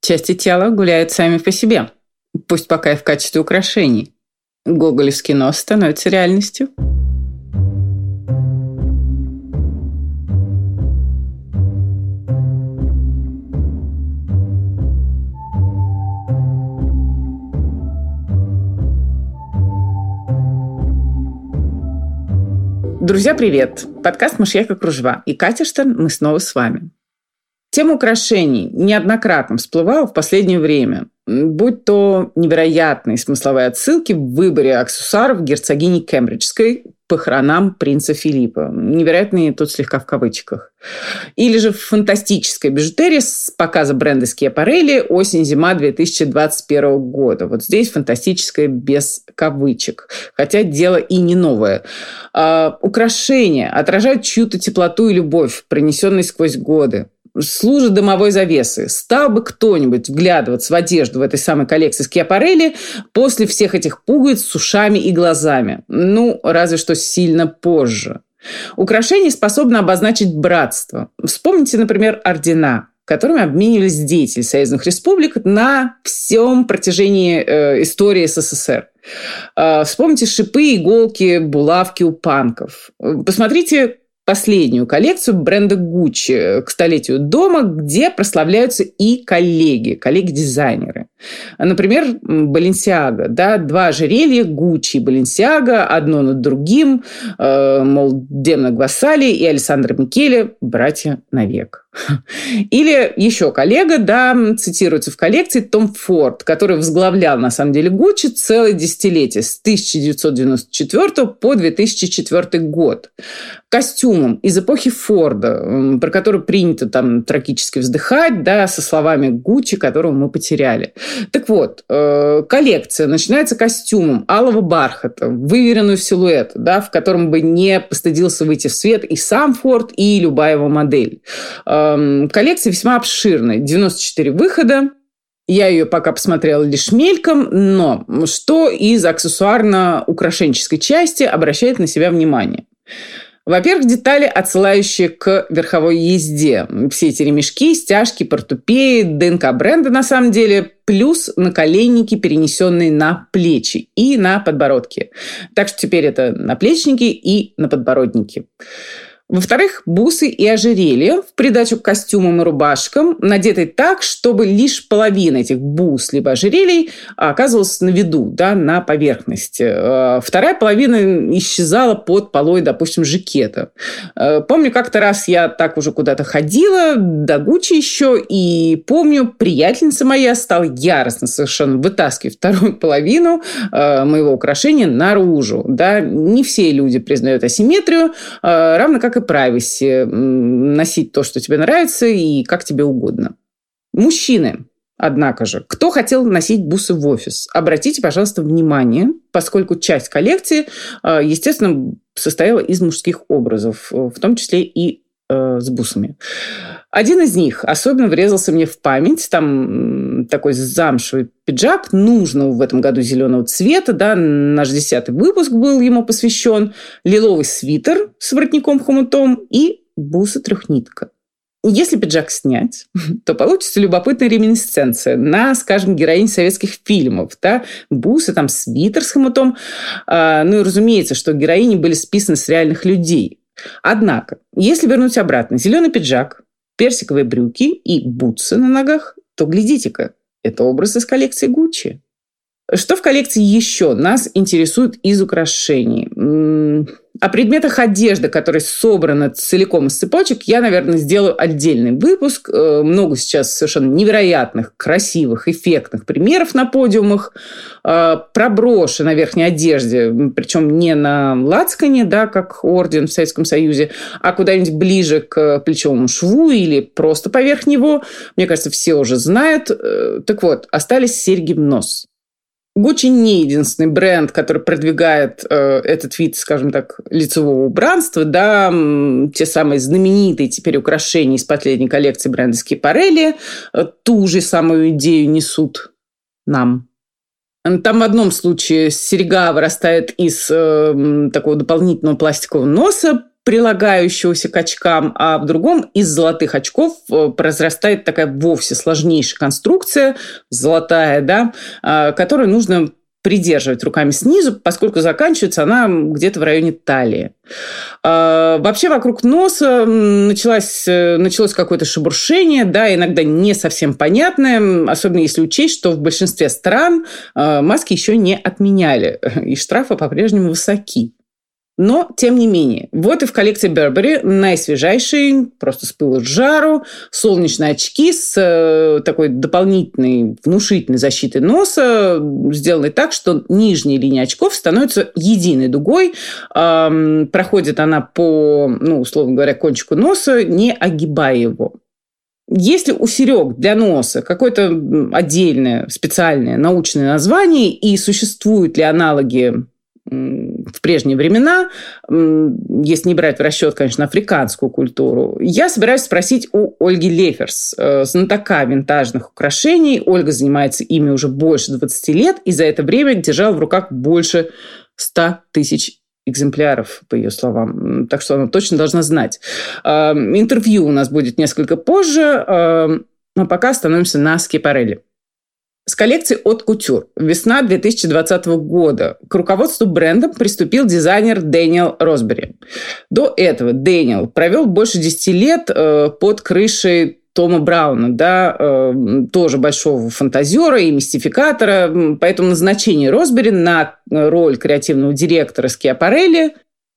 Части тела гуляют сами по себе, пусть пока и в качестве украшений. Гоголевский нос становится реальностью. Друзья, привет! Подкаст «Мышьяк&Кружева» и Катя Штерн, мы снова с вами. Тема украшений неоднократно всплывала в последнее время, будь то невероятные смысловые отсылки в выборе аксессуаров герцогини Кембриджской – похоронам принца Филиппа. Невероятные тут слегка в кавычках. Или же фантастическая бижутерия с показа бренда Schiaparelli осень-зима 2021 года. Вот здесь фантастическая без кавычек. Хотя дело и не новое. Украшения отражают чью-то теплоту и любовь, пронесенные сквозь годы. Служат домовой завесой. Стал бы кто-нибудь вглядываться в одежду в этой самой коллекции Schiaparelli после всех этих пуговиц с ушами и глазами? Ну, разве что сильно позже. Украшения способны обозначить братство. Вспомните, например, ордена, которыми обменивались деятели союзных республик на всем протяжении истории СССР. Вспомните шипы, иголки, булавки у панков. Посмотрите последнюю коллекцию бренда Гуччи к столетию дома, где прославляются и коллеги-дизайнеры. Например, Balenciaga. Да, два ожерелья Гуччи и Balenciaga, одно над другим. Демна Гвасалия и Алессандро Микеле, братья навек. Или еще коллега, да, цитируется в коллекции, Том Форд, который возглавлял, на самом деле, Гуччи целое десятилетие с 1994 по 2004 год. Костюмом из эпохи Форда, про который принято там трагически вздыхать, да, со словами Гуччи, которого мы потеряли. Так вот, коллекция начинается костюмом алого бархата, выверенную в силуэт, да, в котором бы не постыдился выйти в свет и сам Форд, и любая его модель. Коллекция весьма обширная, 94 выхода. Я ее пока посмотрела лишь мельком, но что из аксессуарно-украшенческой части обращает на себя внимание? Во-первых, детали, отсылающие к верховой езде. Все эти ремешки, стяжки, портупеи, ДНК бренда на самом деле, плюс наколенники, перенесенные на плечи и на подбородки. Так что теперь это наплечники и на подбородники. Во-вторых, бусы и ожерелья в придачу к костюмам и рубашкам надеты так, чтобы лишь половина этих бус либо ожерелий оказывалась на виду, да, на поверхности. Вторая половина исчезала под полой, допустим, жакета. Помню, как-то раз я так уже куда-то ходила, до Гуччи еще, и помню, приятельница моя стала яростно совершенно вытаскивать вторую половину моего украшения наружу. Да. Не все люди признают асимметрию, равно как и privacy, носить то, что тебе нравится и как тебе угодно. Мужчины, однако же, кто хотел носить бусы в офис, обратите, пожалуйста, внимание, поскольку часть коллекции, естественно, состояла из мужских образов, в том числе и с бусами. Один из них особенно врезался мне в память. Там такой замшевый пиджак, нужного в этом году зеленого цвета. Да, наш 10-й выпуск был ему посвящен. Лиловый свитер с воротником-хомутом и бусы-трехнитка. Если пиджак снять, то получится любопытная реминисценция на, скажем, героинь советских фильмов. Да? Бусы, там свитер с хомутом. Ну и разумеется, что героини были списаны с реальных людей. Однако, если вернуть обратно зеленый пиджак, персиковые брюки и бутсы на ногах, то глядите-ка, это образ из коллекции Гуччи. Что в коллекции еще нас интересует из украшений? О предметах одежды, которые собраны целиком из цепочек, я, наверное, сделаю отдельный выпуск. Много сейчас совершенно невероятных, красивых, эффектных примеров на подиумах. Про броши на верхней одежде, причем не на лацкане, да, как орден в Советском Союзе, а куда-нибудь ближе к плечевому шву или просто поверх него. Мне кажется, все уже знают. Так вот, остались серьги в нос. Гуччи не единственный бренд, который продвигает этот вид, скажем так, лицевого убранства. Да, те самые знаменитые теперь украшения из последней коллекции бренда Schiaparelli ту же самую идею несут нам. Там в одном случае серьга вырастает из такого дополнительного пластикового носа, прилагающегося к очкам, а в другом из золотых очков произрастает такая вовсе сложнейшая конструкция, золотая, да, которую нужно придерживать руками снизу, поскольку заканчивается она где-то в районе талии. Вообще вокруг носа началось какое-то шебуршение, да, иногда не совсем понятное, особенно если учесть, что в большинстве стран маски еще не отменяли, и штрафы по-прежнему высоки. Но, тем не менее, вот и в коллекции Burberry наисвежайший, просто с пылу с жару, солнечные очки с такой дополнительной внушительной защитой носа, сделаны так, что нижняя линия очков становится единой дугой. Проходит она по, условно говоря, кончику носа, не огибая его. Если у серёг для носа какое-то отдельное, специальное научное название, и существуют ли аналоги в прежние времена, если не брать в расчет, конечно, африканскую культуру, я собираюсь спросить у Ольги Лефферс, знатока винтажных украшений. Ольга занимается ими уже больше 20 лет и за это время держала в руках больше 100 000 экземпляров, по ее словам. Так что она точно должна знать. Интервью у нас будет несколько позже, но пока остановимся на Schiaparelli. С коллекции от Couture. Весна 2020 года. К руководству брендом приступил дизайнер Дэниел Росбери. До этого Дэниел провел больше 10 лет под крышей Тома Брауна, да, тоже большого фантазера и мистификатора. Поэтому назначение Росбери на роль креативного директора Schiaparelli,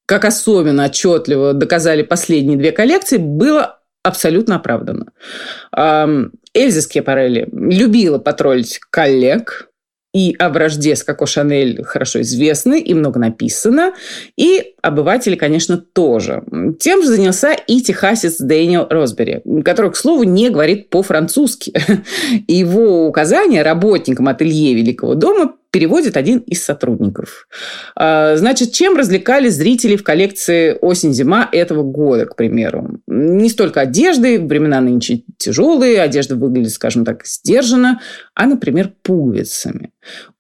как особенно отчетливо доказали последние две коллекции, было абсолютно оправдано. Эльза Schiaparelli любила потроллить коллег, и о вражде с Коко Шанель хорошо известно и много написано, и обыватели, конечно, тоже. Тем же занялся и техасец Дэниел Росбери, который, к слову, не говорит по-французски. И его указания работникам ателье Великого дома переводит один из сотрудников. Значит, чем развлекали зрителей в коллекции осень-зима этого года, к примеру? Не столько одежды, времена нынче тяжелые, одежда выглядит, скажем так, сдержанно, а, например, пуговицами.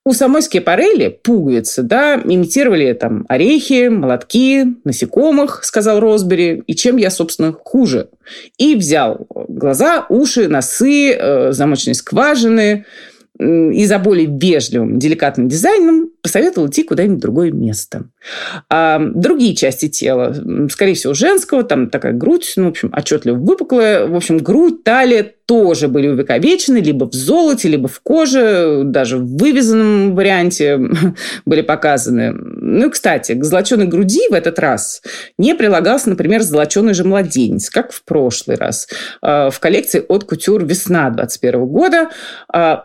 У самой Schiaparelli пуговицы, да, имитировали там орехи, молотки, насекомых, сказал Росбери, и чем я, собственно, хуже. И взял глаза, уши, носы, замочные скважины, и за более вежливым, деликатным дизайном посоветовал идти куда-нибудь в другое место. А другие части тела, скорее всего, женского, там такая грудь, в общем, отчетливо выпуклая. В общем, грудь, талия тоже были увековечены либо в золоте, либо в коже, даже в вывязанном варианте были показаны. Ну и, кстати, к золоченой груди в этот раз не прилагался, например, золоченый же младенец, как в прошлый раз в коллекции от Couture весна 2021 года.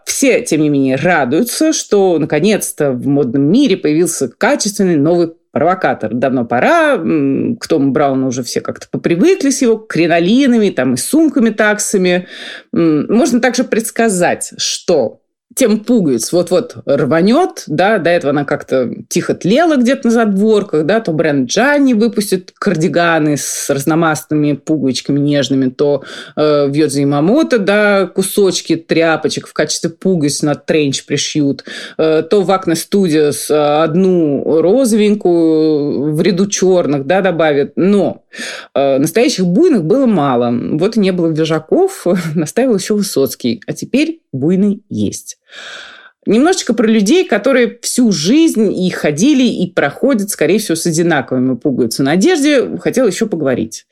Все, тем не менее, радуются, что наконец-то в модном мире появился качественный новый провокатор. Давно пора, к Тому Брауну уже все как-то попривыкли с его кринолинами, там и сумками-таксами. Можно также предсказать, что тема пуговиц вот-вот рванет, да, до этого она как-то тихо тлела где-то на задворках, да, то бренд Джанни выпустит кардиганы с разномастными пуговичками нежными, то Вьёдзи Ямамото, да, кусочки тряпочек в качестве пуговиц на тренч пришьют, то в Акне Studios одну розовенькую в ряду черных, да, добавят, но настоящих буйных было мало, вот и не было вижаков, настаивал еще Высоцкий, а теперь буйный есть. Немножечко про людей, которые всю жизнь и ходили, и проходят, скорее всего, с одинаковыми пуговицами на одежде, хотела еще поговорить.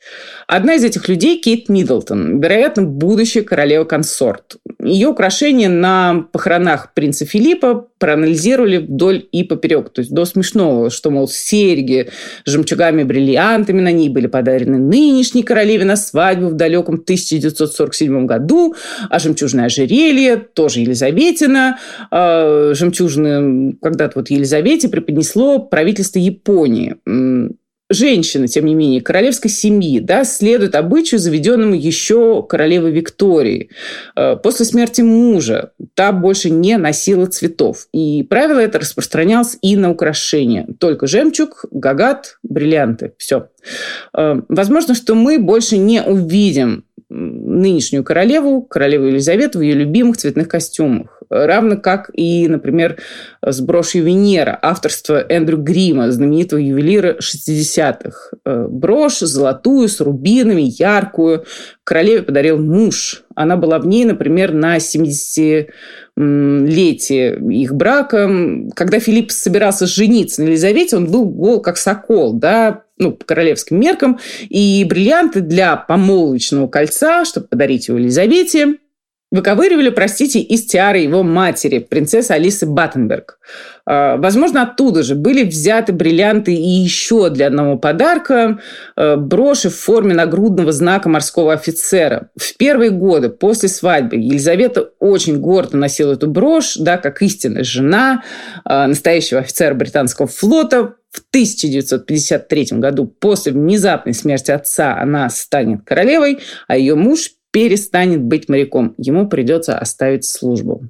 Одна из этих людей – Кейт Миддлтон, вероятно, будущая королева-консорт. Ее украшения на похоронах принца Филиппа проанализировали вдоль и поперек. То есть до смешного, что, мол, серьги с жемчугами и бриллиантами на ней были подарены нынешней королеве на свадьбу в далеком 1947 году, а жемчужное ожерелье тоже Елизаветина. Жемчужины когда-то вот Елизавете преподнесло правительство Японии. Женщины, тем не менее, королевской семьи, да, следуют обычаю, заведенному еще королевой Виктории. После смерти мужа та больше не носила цветов. И правило это распространялось и на украшения. Только жемчуг, гагат, бриллианты. Все. Возможно, что мы больше не увидим нынешнюю королеву Елизавету в ее любимых цветных костюмах. равно как и, например, с брошью Венера, авторство Эндрю Грима, знаменитого ювелира 60-х. Брошь золотую, с рубинами, яркую, королеве подарил муж. Она была в ней, например, на 70-летие их брака. Когда Филипп собирался жениться на Елизавете, он был гол, как сокол, да, ну, по королевским меркам. И бриллианты для помолвочного кольца, чтобы подарить его Елизавете, выковыривали, простите, из тиары его матери, принцессы Алисы Баттенберг. Возможно, оттуда же были взяты бриллианты и еще для одного подарка броши в форме нагрудного знака морского офицера. В первые годы после свадьбы Елизавета очень гордо носила эту брошь, да, как истинная жена настоящего офицера британского флота. В 1953 году, после внезапной смерти отца, она станет королевой, а ее муж перестанет быть моряком. Ему придется оставить службу.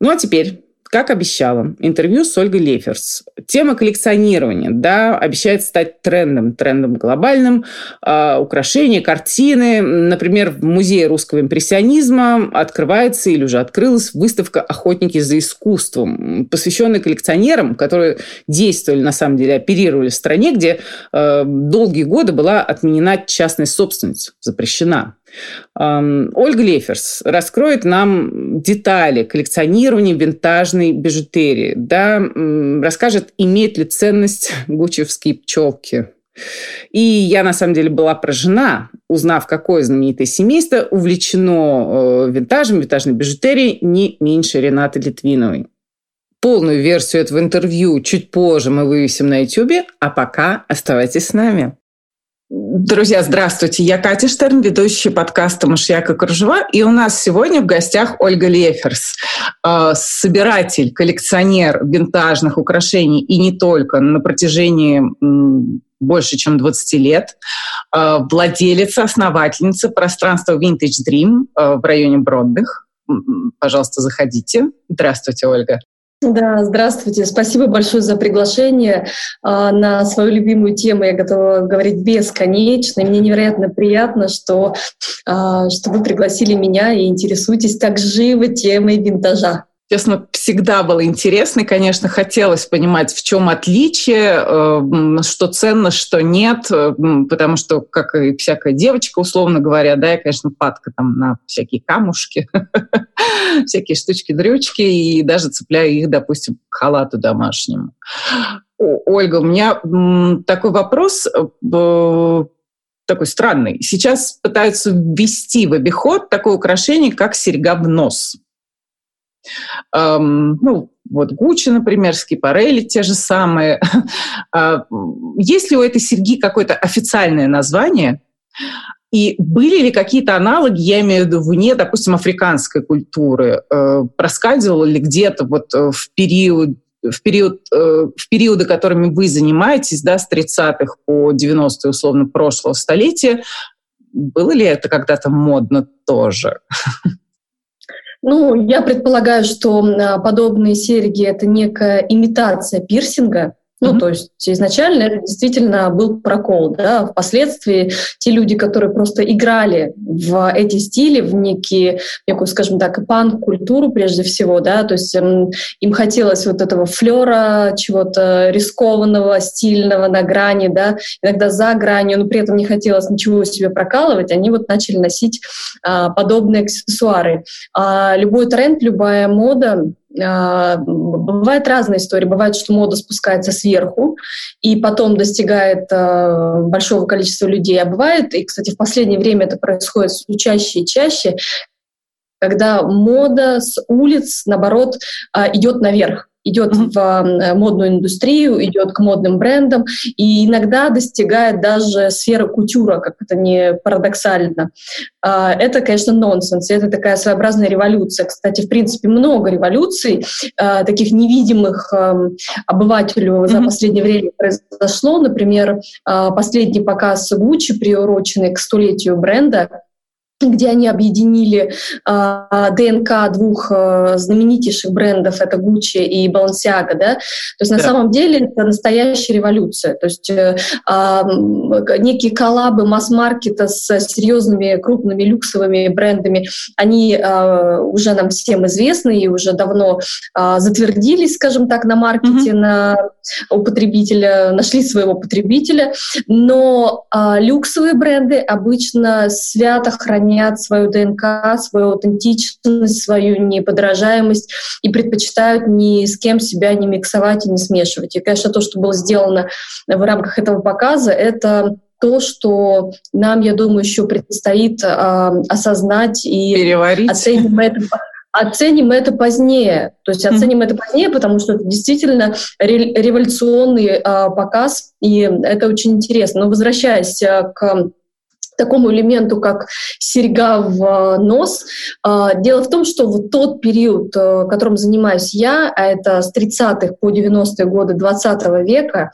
Ну а теперь, как обещала, интервью с Ольгой Лефферс. Тема коллекционирования, да, обещает стать трендом глобальным. Украшения, картины. Например, в Музее русского импрессионизма открывается или уже открылась выставка «Охотники за искусством», посвященная коллекционерам, которые действовали, на самом деле, оперировали в стране, где долгие годы была отменена частная собственность, запрещена. Ольга Лефферс раскроет нам детали коллекционирования винтажной бижутерии, да, расскажет, имеет ли ценность гуччевские пчелки. И я, на самом деле, была поражена, узнав, какое знаменитое семейство увлечено винтажем, винтажной бижутерией не меньше Ренаты Литвиновой. Полную версию этого интервью чуть позже мы вывесим на YouTube, а пока оставайтесь с нами. Друзья, здравствуйте. Я Катя Штерн, ведущая подкаста «Мышьяк&Кружева». И у нас сегодня в гостях Ольга Лефферс, собиратель, коллекционер винтажных украшений и не только на протяжении больше, чем 20 лет, владелица, основательница пространства Vintage Dream в районе Бродных. Пожалуйста, заходите. Здравствуйте, Ольга. Да, здравствуйте. Спасибо большое за приглашение. На свою любимую тему я готова говорить бесконечно. И мне невероятно приятно, что вы пригласили меня и интересуетесь так живо темой винтажа. Честно, всегда было интересно, и, конечно, хотелось понимать, в чем отличие, что ценно, что нет, потому что, как и всякая девочка, условно говоря, да, я, конечно, падка там на всякие камушки, всякие штучки-дрючки, и даже цепляю их, допустим, к халату домашнему. Ольга, у меня такой вопрос, такой странный. Сейчас пытаются ввести в обиход такое украшение, как серьга в нос. Ну, вот Гуччи, например, Schiaparelli, те же самые. Есть ли у этой серьги какое-то официальное название? И были ли какие-то аналоги, я имею в виду, вне, допустим, африканской культуры? Проскальзывало ли где-то вот в периоды, которыми вы занимаетесь, да, с 30-х по 90-е, условно, прошлого столетия? Было ли это когда-то модно тоже? Ну, я предполагаю, что подобные серьги — это некая имитация пирсинга. Ну, то есть изначально это действительно был прокол, да. Впоследствии те люди, которые просто играли в эти стили, в некую, скажем так, панк-культуру прежде всего, да, то есть им хотелось вот этого флера, чего-то рискованного, стильного, на грани, да, иногда за гранью, но при этом не хотелось ничего себе прокалывать, они вот начали носить подобные аксессуары. Любой тренд, любая мода, бывают разные истории. Бывает, что мода спускается сверху и потом достигает большого количества людей. А бывает, и, кстати, в последнее время это происходит все чаще и чаще, когда мода с улиц, наоборот, идет наверх. Идет в модную индустрию, идет к модным брендам и иногда достигает даже сферы кутюра, как это не парадоксально. Это, конечно, нонсенс. Это такая своеобразная революция. Кстати, в принципе, много революций, таких невидимых обывателю за последнее время произошло. Например, последний показ Гуччи, приуроченный к 100-летию бренда, где они объединили ДНК двух знаменитейших брендов, это Гуччи и Balenciaga, да? То есть на самом деле это настоящая революция, то есть некие коллабы масс-маркета с серьезными крупными люксовыми брендами, они уже нам всем известны и уже давно затвердились, скажем так, на маркете, на у потребителя, нашли своего потребителя, но люксовые бренды обычно свято хранят свою ДНК, свою аутентичность, свою неподражаемость и предпочитают ни с кем себя не миксовать и не смешивать. И, конечно, то, что было сделано в рамках этого показа, это то, что нам, я думаю, еще предстоит осознать и переварить. Оценим это позднее. То есть оценим это позднее, потому что это действительно революционный показ, и это очень интересно. Но возвращаясь к такому элементу, как серьга в нос. Дело в том, что вот тот период, которым занимаюсь я, а это с 30-х по 90-е годы 20 века,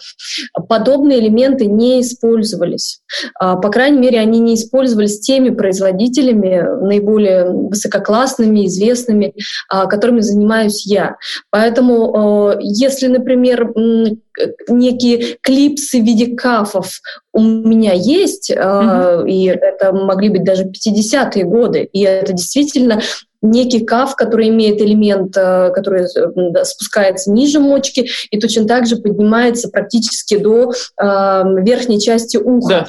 подобные элементы не использовались. По крайней мере, они не использовались теми производителями, наиболее высококлассными, известными, которыми занимаюсь я. Поэтому, если, например, некие клипсы в виде кафов у меня есть, и это могли быть даже 50-е годы, и это действительно некий каф, который имеет элемент, который спускается ниже мочки и точно так же поднимается практически до верхней части уха. Да.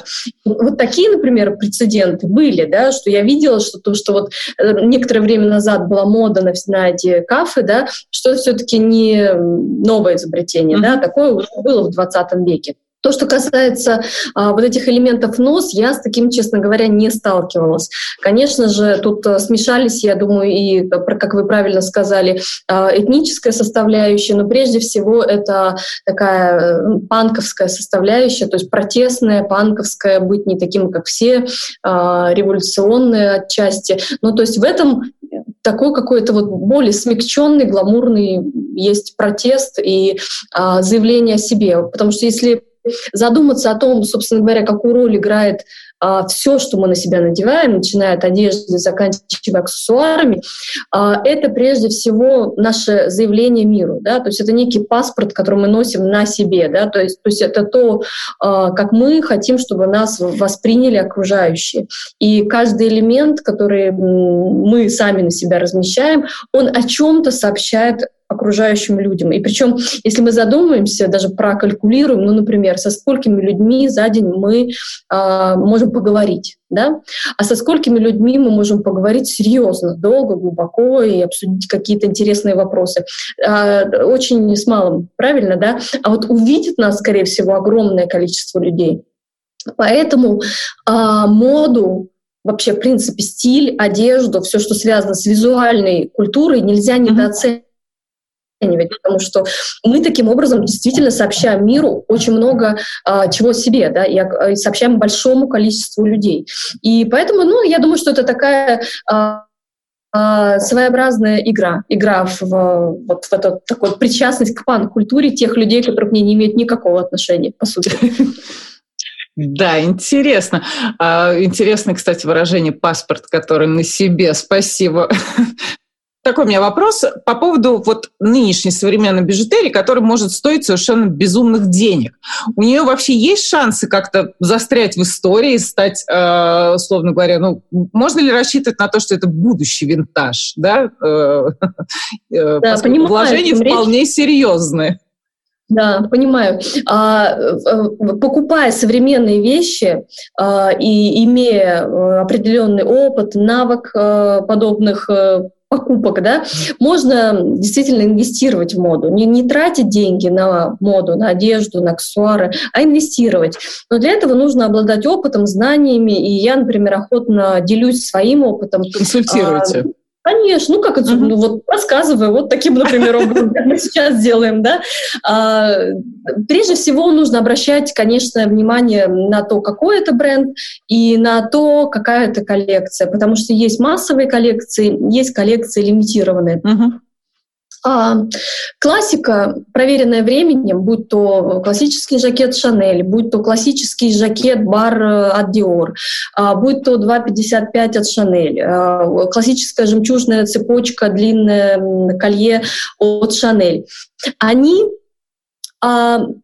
Вот такие, например, прецеденты были, да, что я видела, что вот некоторое время назад была мода на эти кафы, да, что все-таки не новое изобретение, да, такое уже было в 20 веке. То, что касается вот этих элементов нос, я с таким, честно говоря, не сталкивалась. Конечно же, тут смешались, я думаю, и, как вы правильно сказали, этническая составляющая, но прежде всего это такая панковская составляющая, то есть протестная, панковская, быть не таким, как все, революционная отчасти. Ну, то есть в этом такой какой-то вот более смягченный, гламурный есть протест и заявление о себе. Потому что если задуматься о том, собственно говоря, какую роль играет все, что мы на себя надеваем, начиная от одежды, заканчивая аксессуарами, это прежде всего наше заявление миру, да, то есть это некий паспорт, который мы носим на себе, да, то есть это то, как мы хотим, чтобы нас восприняли окружающие. И каждый элемент, который мы сами на себя размещаем, он о чем-то сообщает окружающим людям. И причем, если мы задумаемся, даже прокалькулируем, ну, например, со сколькими людьми за день мы можем поговорить, да? А со сколькими людьми мы можем поговорить серьезно, долго, глубоко и обсудить какие-то интересные вопросы. Очень с малым, правильно, да? А вот увидит нас, скорее всего, огромное количество людей. Поэтому моду, вообще, в принципе, стиль, одежду, все, что связано с визуальной культурой, нельзя недооценивать. Потому что мы таким образом действительно сообщаем миру очень много чего себе, да, и сообщаем большому количеству людей. И поэтому, ну, я думаю, что это такая своеобразная игра в эту такую причастность к пан-культуре тех людей, которые к ней не имеют никакого отношения, по сути. Да, интересно. Интересно, кстати, выражение «паспорт, который на себе». Спасибо. Такой у меня вопрос по поводу вот нынешней современной бижутерии, которая может стоить совершенно безумных денег. У нее вообще есть шансы как-то застрять в истории, стать, условно говоря, ну, можно ли рассчитывать на то, что это будущий винтаж, да? Да, понимаю, вложения вполне серьезные. Да, понимаю. Покупая современные вещи и имея определенный опыт, навык подобных покупок, да, можно действительно инвестировать в моду. Не тратить деньги на моду, на одежду, на аксессуары, а инвестировать. Но для этого нужно обладать опытом, знаниями. И я, например, охотно делюсь своим опытом. Консультируйте. Конечно, ну как это, ну, вот рассказываю, вот таким, например, образом, как мы сейчас делаем, да. Прежде всего нужно обращать, конечно, внимание на то, какой это бренд и на то, какая это коллекция, потому что есть массовые коллекции, есть коллекции лимитированные. Классика, проверенная временем, будь то классический жакет Шанель, будь то классический жакет бар от Диор, будь то 2,55 от Шанель, классическая жемчужная цепочка, длинное колье от Шанель. Они,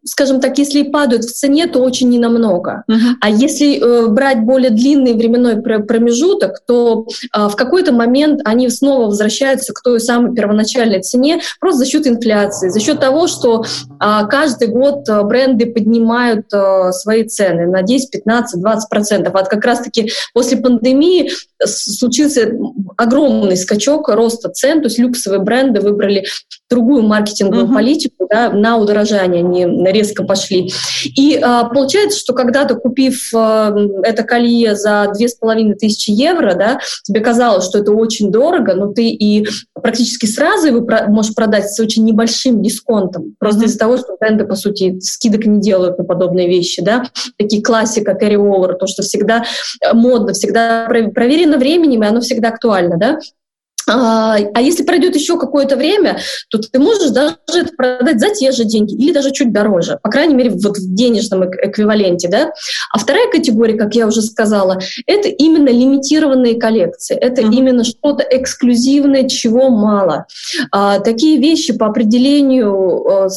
скажем так, если и падают в цене, то очень ненамного. Uh-huh. А если брать более длинный временной промежуток, то в какой-то момент они снова возвращаются к той самой первоначальной цене просто за счет инфляции, за счет того, что каждый год бренды поднимают свои цены на 10, 15, 20%. А как раз-таки после пандемии случился огромный скачок роста цен, то есть люксовые бренды выбрали другую маркетинговую uh-huh. политику, да, на удорожание они резко пошли. И получается, что когда-то, купив это колье за 2500 евро, да, тебе казалось, что это очень дорого, но ты и практически сразу его можешь продать с очень небольшим дисконтом, просто uh-huh. из-за того, что бренды, по сути, скидок не делают на подобные вещи. Да? Такие классика, carry-over, то, что всегда модно, всегда проверено временем, и оно всегда актуально. Да? А если пройдет еще какое-то время, то ты можешь даже это продать за те же деньги или даже чуть дороже, по крайней мере, вот в денежном эквиваленте. Да? А вторая категория, как я уже сказала, это именно лимитированные коллекции, это mm-hmm. именно что-то эксклюзивное, чего мало. Такие вещи по определению,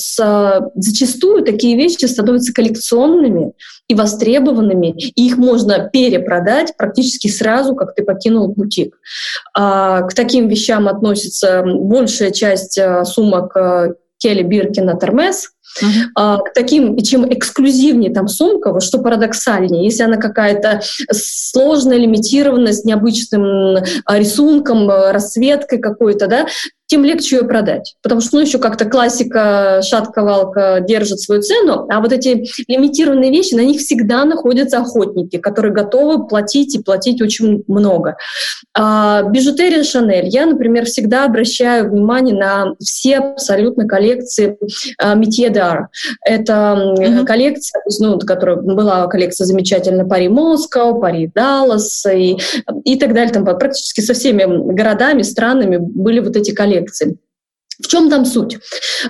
зачастую такие вещи становятся коллекционными и востребованными, и их можно перепродать практически сразу, как ты покинул бутик. К таким вещам относится большая часть сумок Келли Биркин от Hermès. Uh-huh. К таким, чем эксклюзивнее там сумка, вот что парадоксальнее, если она какая-то сложная, лимитированная, с необычным рисунком, расцветкой какой-то, да, тем легче ее продать. Потому что, ну, еще как-то классика шатковалка держит свою цену, а вот эти лимитированные вещи, на них всегда находятся охотники, которые готовы платить и платить очень много. Бижутерия Шанель. Я, например, всегда обращаю внимание на все абсолютно коллекции Métiers. Это mm-hmm. коллекция, ну, которая была коллекция замечательная Пари Москва, Пари Даллас и так далее. Там практически со всеми городами, странами были вот эти коллекции. В чем там суть?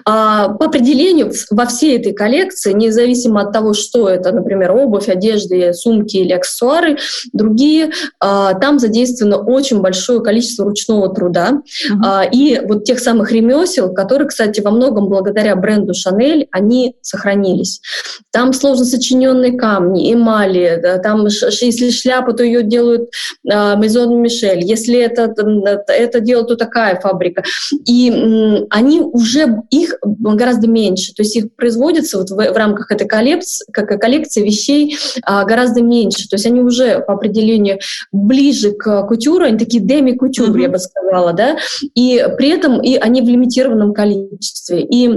По определению, во всей этой коллекции, независимо от того, что это, например, обувь, одежда, сумки или аксессуары, другие, там задействовано очень большое количество ручного труда mm-hmm. и вот тех самых ремесел, которые, кстати, во многом благодаря бренду Шанель, они сохранились. Там сложно сочиненные камни, эмали, там, если шляпа, то ее делают Мэйзон Мишель, если это делают, то такая фабрика. И они уже, их гораздо меньше, то есть их производится вот в рамках этой коллекции вещей гораздо меньше, то есть они уже по определению ближе к кутюру, они такие деми-кутюр, mm-hmm. я бы сказала, да, и при этом и они в лимитированном количестве, и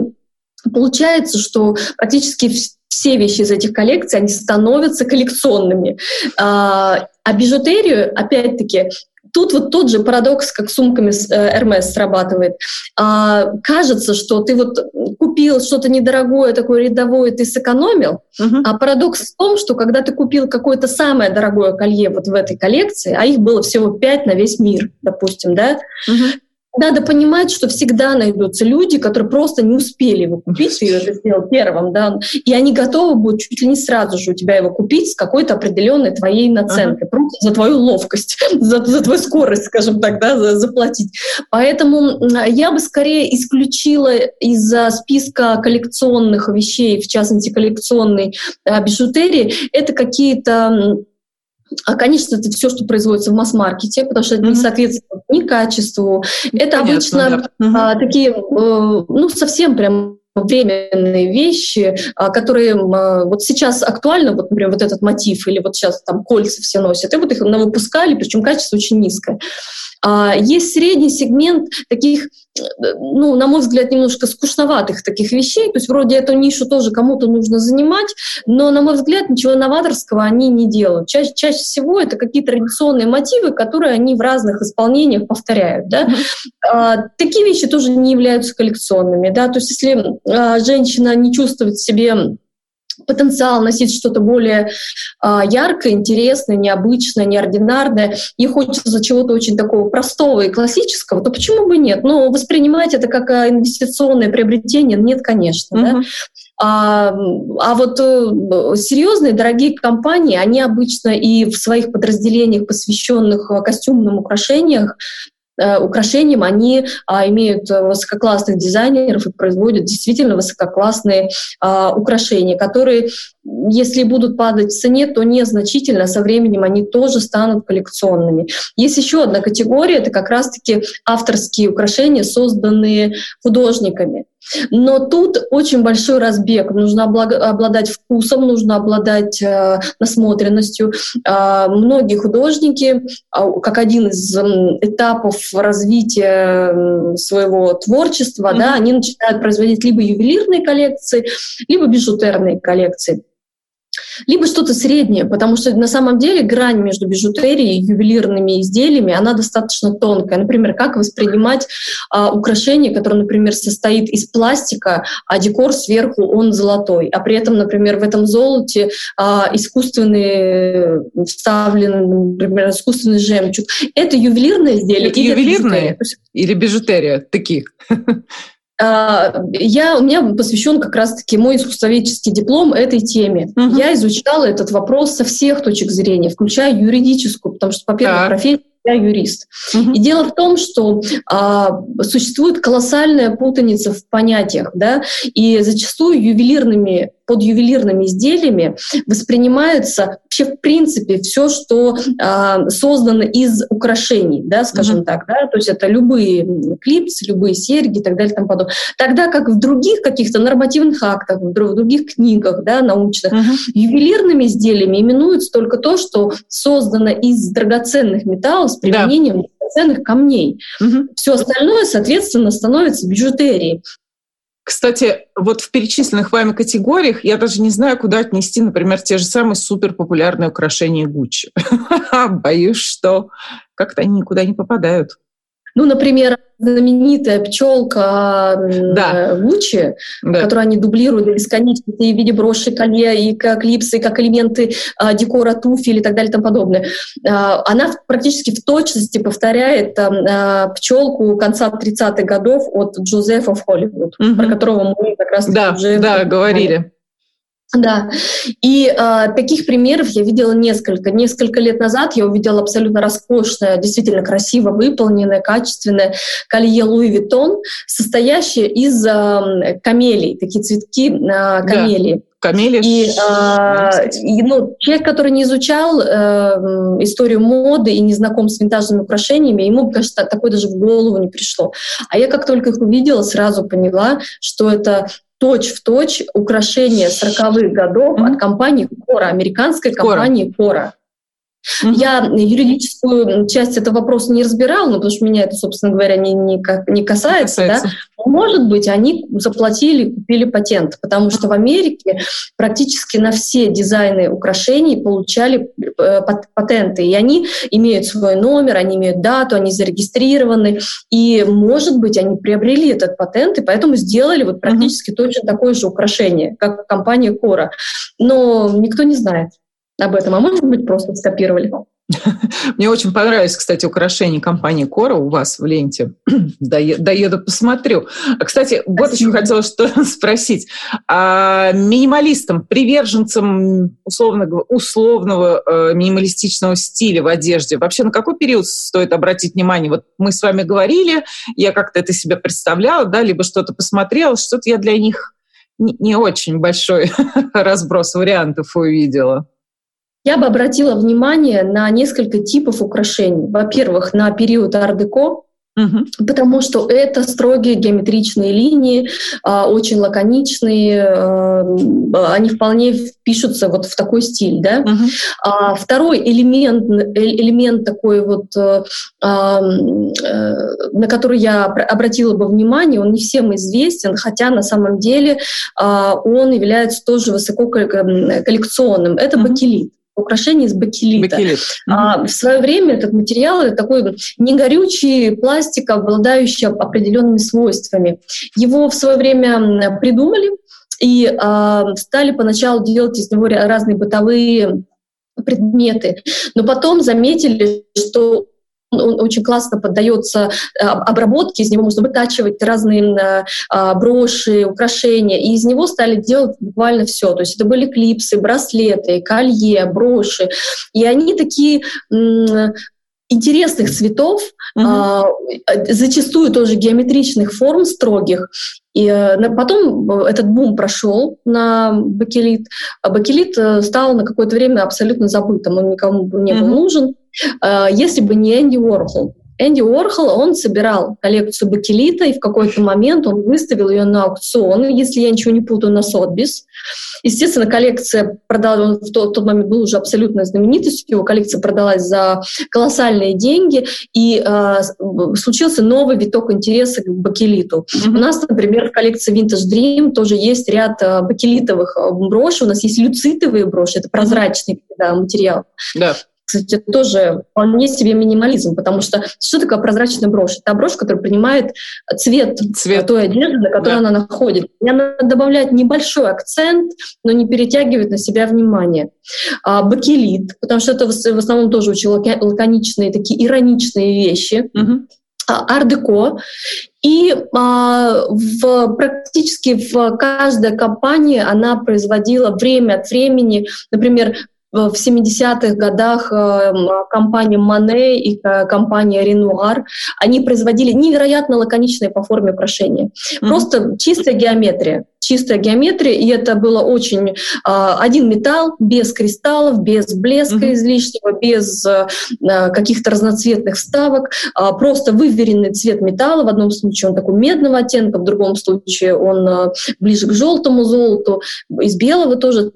получается, что практически все вещи из этих коллекций, они становятся коллекционными, а бижутерию, опять-таки, тут вот тот же парадокс, как с сумками Hermès срабатывает. Кажется, что ты вот купил что-то недорогое, такое рядовое, ты сэкономил. Uh-huh. А парадокс в том, что когда ты купил какое-то самое дорогое колье вот в этой коллекции, а их было всего 5 на весь мир, допустим, да, uh-huh. надо понимать, что всегда найдутся люди, которые просто не успели его купить, ты это сделал первым, да, и они готовы будут чуть ли не сразу же у тебя его купить с какой-то определенной твоей наценкой, ага. просто за твою ловкость, за твою скорость, скажем так, да, заплатить. Поэтому я бы скорее исключила из списка коллекционных вещей, в частности, коллекционной бижутерии, это какие-то... Конечно, это все, что производится в масс-маркете, потому что это не соответствует ни качеству. Это понятно, обычно да. Такие, ну, совсем прям временные вещи, которые вот сейчас актуально, вот, например, вот этот мотив, или вот сейчас там кольца все носят, и вот их навыпускали, причем качество очень низкое. Есть средний сегмент таких, ну, на мой взгляд, немножко скучноватых таких вещей, то есть вроде эту нишу тоже кому-то нужно занимать, но, на мой взгляд, ничего новаторского они не делают. Чаще всего это какие-то традиционные мотивы, которые они в разных исполнениях повторяют. Да? Такие вещи тоже не являются коллекционными. Да? То есть если женщина не чувствует в себе потенциал носить что-то более яркое, интересное, необычное, неординарное, и хочется чего-то очень такого простого и классического, то почему бы нет? Но воспринимать это как инвестиционное приобретение нет, конечно. Uh-huh. Да? А вот серьезные, дорогие компании, они обычно и в своих подразделениях, посвященных костюмным украшениям, они имеют высококлассных дизайнеров и производят действительно высококлассные украшения, которые, если будут падать в цене, то незначительно, со временем они тоже станут коллекционными. Есть еще одна категория, это как раз-таки авторские украшения, созданные художниками. Но тут очень большой разбег. Нужно обладать вкусом, нужно обладать насмотренностью. Многие художники, как один из этапов развития своего творчества, mm-hmm. да, они начинают производить либо ювелирные коллекции, либо бижутерные коллекции. Либо что-то среднее, потому что на самом деле грань между бижутерией и ювелирными изделиями, она достаточно тонкая. Например, как воспринимать украшение, которое, например, состоит из пластика, а декор сверху, он золотой. А при этом, например, в этом золоте искусственный вставлен, например, искусственный жемчуг. Это ювелирное изделие? Это ювелирное или бижутерия? Такие? У меня посвящен как раз-таки мой искусствоведческий диплом этой теме. Uh-huh. Я изучала этот вопрос со всех точек зрения, включая юридическую, потому что, по-первых, профессия, я юрист. Uh-huh. И дело в том, что существует колоссальная путаница в понятиях, да, и зачастую под ювелирными изделиями воспринимается вообще в принципе все, что создано из украшений, да, скажем mm-hmm. так, да, то есть это любые клипсы, любые серьги и так далее и тому подобное. Тогда как в других каких-то нормативных актах, в других книгах, да, научных, mm-hmm. ювелирными изделиями именуется только то, что создано из драгоценных металлов с применением yeah. драгоценных камней. Mm-hmm. Все остальное, соответственно, становится бижутерией. Кстати, вот в перечисленных вами категориях я даже не знаю, куда отнести, например, те же самые суперпопулярные украшения Гуччи. Боюсь, что как-то они никуда не попадают. Ну, например, знаменитая пчелка Гуччи, да. которую они дублируют бесконечно и в виде броши, колье, и как клипсы, и как элементы декора туфель и так далее и тому подобное. Она практически в точности повторяет пчелку конца 30-х годов от Джозефа в Холливуд, угу. про которого мы как раз уже говорили. Да, и таких примеров я видела несколько. Несколько лет назад я увидела абсолютно роскошное, действительно красиво выполненное, качественное колье Louis Vuitton, состоящее из камелий, такие цветки камелии. Да. Камелия. И человек, который не изучал историю моды и не знаком с винтажными украшениями, ему, конечно, такое даже в голову не пришло. А я как только их увидела, сразу поняла, что это точь-в-точь украшения 40-х годов mm-hmm. от компании Cora, американской компании Cora. Mm-hmm. Я юридическую часть этого вопроса не разбирала, но потому что меня это, собственно говоря, не касается. Да? Может быть, они заплатили, купили патент, потому что в Америке практически на все дизайны украшений получали патенты. И они имеют свой номер, они имеют дату, они зарегистрированы. И, может быть, они приобрели этот патент, и поэтому сделали вот практически mm-hmm. точно такое же украшение, как компания Cora. Но никто не знает об этом. А может быть, просто скопировали. Мне очень понравились, кстати, украшения компании Cora у вас в ленте. Доеду, посмотрю. Кстати, вот еще хотела что спросить. Минималистам, приверженцам условного минималистичного стиля в одежде, вообще на какой период стоит обратить внимание? Вот мы с вами говорили, я как-то это себе представляла, да, либо что-то посмотрела, что-то я для них не очень большой разброс вариантов увидела. Я бы обратила внимание на несколько типов украшений. Во-первых, на период ар-деко, угу. потому что это строгие геометричные линии, очень лаконичные, они вполне впишутся вот в такой стиль. Да? Угу. Второй элемент такой вот, на который я обратила бы внимание, он не всем известен, хотя на самом деле он является тоже высококоллекционным. Это угу. бакелит. Украшение из бакелита. Mm-hmm. В свое время этот материал это такой негорючий пластик, обладающий определенными свойствами. Его в свое время придумали и стали поначалу делать из него разные бытовые предметы. Но потом заметили, что он очень классно поддается обработке, из него можно вытачивать разные броши, украшения, и из него стали делать буквально все. То есть это были клипсы, браслеты, колье, броши. И они такие интересных цветов, зачастую тоже геометричных форм, строгих. И потом этот бум прошел на бакелит. Бакелит стал на какое-то время абсолютно забытым, он никому не был нужен. Если бы не Энди Уорхол. Энди Уорхол, он собирал коллекцию бакелита, и в какой-то момент он выставил ее на аукцион, если я ничего не путаю, на Сотбис. Естественно, коллекция продалась, он в тот момент был уже абсолютной знаменитостью, его коллекция продалась за колоссальные деньги, и случился новый виток интереса к бакелиту. У нас, например, в коллекции Vintage Dream тоже есть ряд бакелитовых брошей, у нас есть люцитовые броши, это прозрачный материал. Да. Кстати, это тоже вполне себе минимализм, потому что что такое прозрачная брошь? Это брошь, которая принимает цвет той одежды, на которой она находится. И она добавляет небольшой акцент, но не перетягивает на себя внимание. Бакелит, потому что это в основном тоже очень лаконичные, такие ироничные вещи. Ар-деко. И практически в каждой компании она производила время от времени, например, в 70-х годах компания Monet и компания Renoir, они производили невероятно лаконичные по форме украшения. Просто чистая геометрия, и это было очень... Один металл, без кристаллов, без блеска излишнего, без каких-то разноцветных вставок, просто выверенный цвет металла. В одном случае он такой медного оттенка, в другом случае он ближе к желтому золоту, из белого тоже,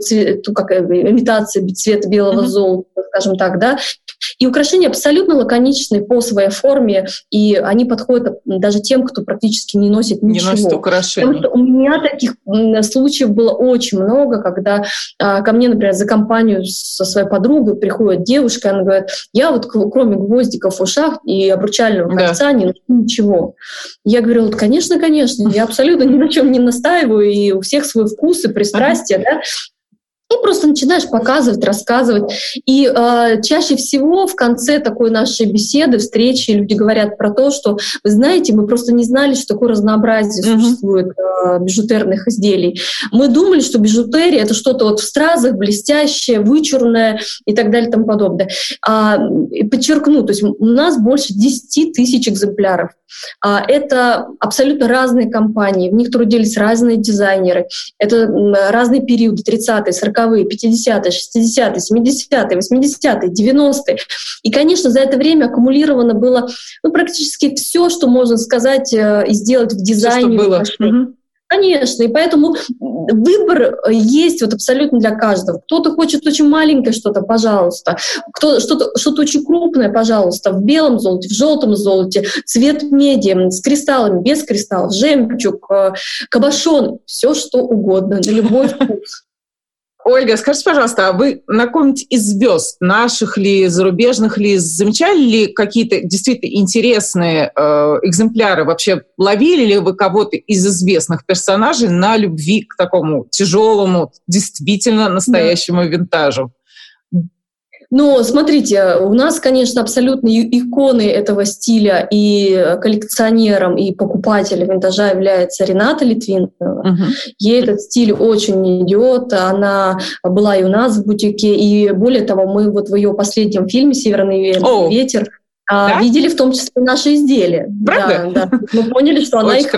как имитация цвета белого золота, скажем так, да. И украшения абсолютно лаконичные по своей форме, и они подходят даже тем, кто практически не носит ничего. Не носит украшений. У меня таких случаев было очень много, когда ко мне, например, за компанию со своей подругой приходит девушка, и она говорит: я вот кроме гвоздиков в ушах и обручального кольца не ношу ничего. Я говорю: вот, конечно, я абсолютно ни на чем не настаиваю, и у всех свой вкус и пристрастие, да. И просто начинаешь показывать, рассказывать. И чаще всего в конце такой нашей беседы, встречи люди говорят про то, что, вы знаете, мы просто не знали, что такое разнообразие существует бижутерных изделий. Мы думали, что бижутерия — это что-то вот в стразах, блестящее, вычурное и так далее и тому подобное. Подчеркну, то есть у нас больше 10 тысяч экземпляров. Это абсолютно разные компании, в них трудились разные дизайнеры. Это разные периоды, 30-е, 40-е, 50-е, 60-е, 70-е, 80-е, 90-е. И, конечно, за это время аккумулировано было практически все, что можно сказать и сделать в дизайне. Все, что было. Конечно, и поэтому выбор есть вот абсолютно для каждого. Кто-то хочет очень маленькое что-то, пожалуйста. Кто-то что-то очень крупное, пожалуйста, в белом золоте, в желтом золоте, цвет меди, с кристаллами, без кристаллов, жемчуг, кабошон, все что угодно, на любой вкус. Ольга, скажите, пожалуйста, а вы на ком-нибудь из звезд, наших ли, зарубежных ли, замечали ли какие-то действительно интересные экземпляры? Вообще ловили ли вы кого-то из известных персонажей на любви к такому тяжелому, действительно настоящему винтажу? Ну, смотрите, у нас, конечно, абсолютно иконы этого стиля и коллекционером, и покупателем винтажа является Рената Литвинова. Ей этот стиль очень идет, она была и у нас в бутике, и более того, мы вот в ее последнем фильме «Северный ветер» видели в том числе наши изделия. Правда? Да. Мы поняли, что она их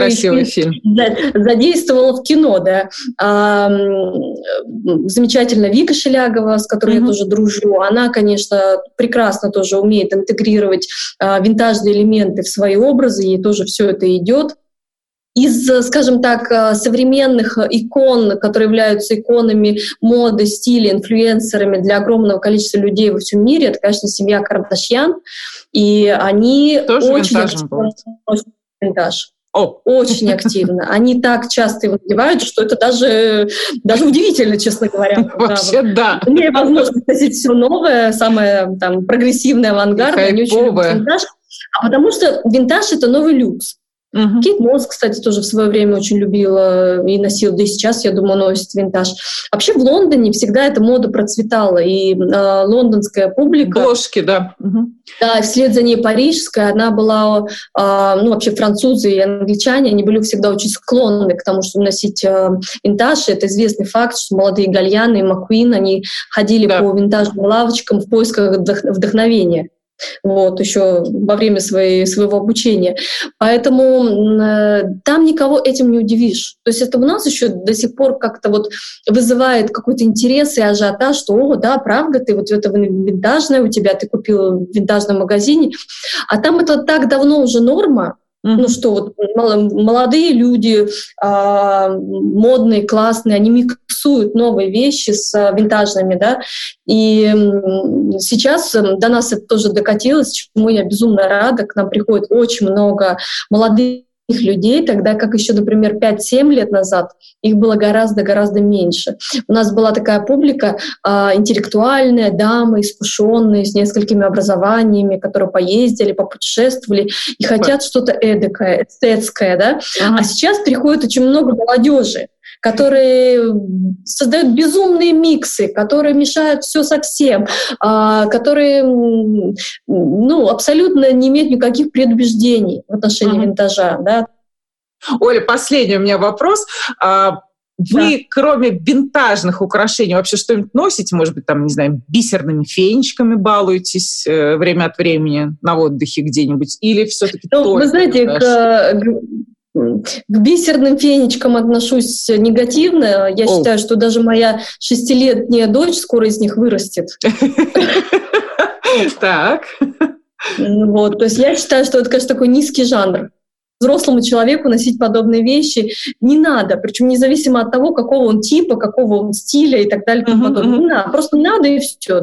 задействовала в кино. Да. Замечательно Вика Шелягова, с которой я тоже дружу. Она, конечно, прекрасно тоже умеет интегрировать винтажные элементы в свои образы. Ей тоже все это идет. Из, скажем так, современных икон, которые являются иконами моды, стиля, инфлюенсерами для огромного количества людей во всем мире, это, конечно, семья Кардашьян, и они тоже очень активно носят винтаж. Очень активно. Они так часто его надевают, что это даже удивительно, честно говоря. Вообще, да. У меня возможность носить все новое, самое прогрессивное, авангардное, не очень винтаж. А потому что винтаж — это новый люкс. Uh-huh. Кейт Мосс, кстати, тоже в свое время очень любила и носила, да и сейчас, я думаю, носит винтаж. Вообще в Лондоне всегда эта мода процветала, и лондонская публика... Бложки, да. Uh-huh. Да, вслед за ней парижская, она была... ну, вообще французы и англичане, они были всегда очень склонны к тому, чтобы носить винтаж. Это известный факт, что молодые Гальяны и Маккуин, они ходили да. по винтажным лавочкам в поисках вдохновения. Вот, еще во время своего обучения. Поэтому там никого этим не удивишь. То есть это у нас еще до сих пор как-то вот вызывает какой-то интерес и ажиотаж, что, о, да, правда, ты вот это винтажное у тебя, ты купила в винтажном магазине. А там это так давно уже норма, ну что вот молодые люди, модные, классные, они миксуют новые вещи с винтажными, да, и сейчас до нас это тоже докатилось, чему я безумно рада, к нам приходит очень много молодых людей, тогда как еще, например, 5-7 лет назад их было гораздо-гораздо меньше. У нас была такая публика интеллектуальная, дамы, искушенные, с несколькими образованиями, которые поездили, попутешествовали и хотят что-то эдакое, эстетское, да? А сейчас приходит очень много молодежи, которые создают безумные миксы, которые мешают все совсем, которые ну, абсолютно не имеют никаких предубеждений в отношении винтажа. Да? Оля, последний у меня вопрос. Вы, кроме винтажных украшений, вообще что-нибудь носите? Может быть, там, не знаю, бисерными фенечками балуетесь время от времени на отдыхе где-нибудь? Или все-таки ну, только... Вы знаете, к бисерным фенечкам отношусь негативно. Я считаю, что даже моя 6-летняя дочь скоро из них вырастет. Так. Вот, то есть я считаю, что это, конечно, такой низкий жанр. Взрослому человеку носить подобные вещи не надо, причем независимо от того, какого он типа, какого он стиля и так далее. Не надо, просто надо и все.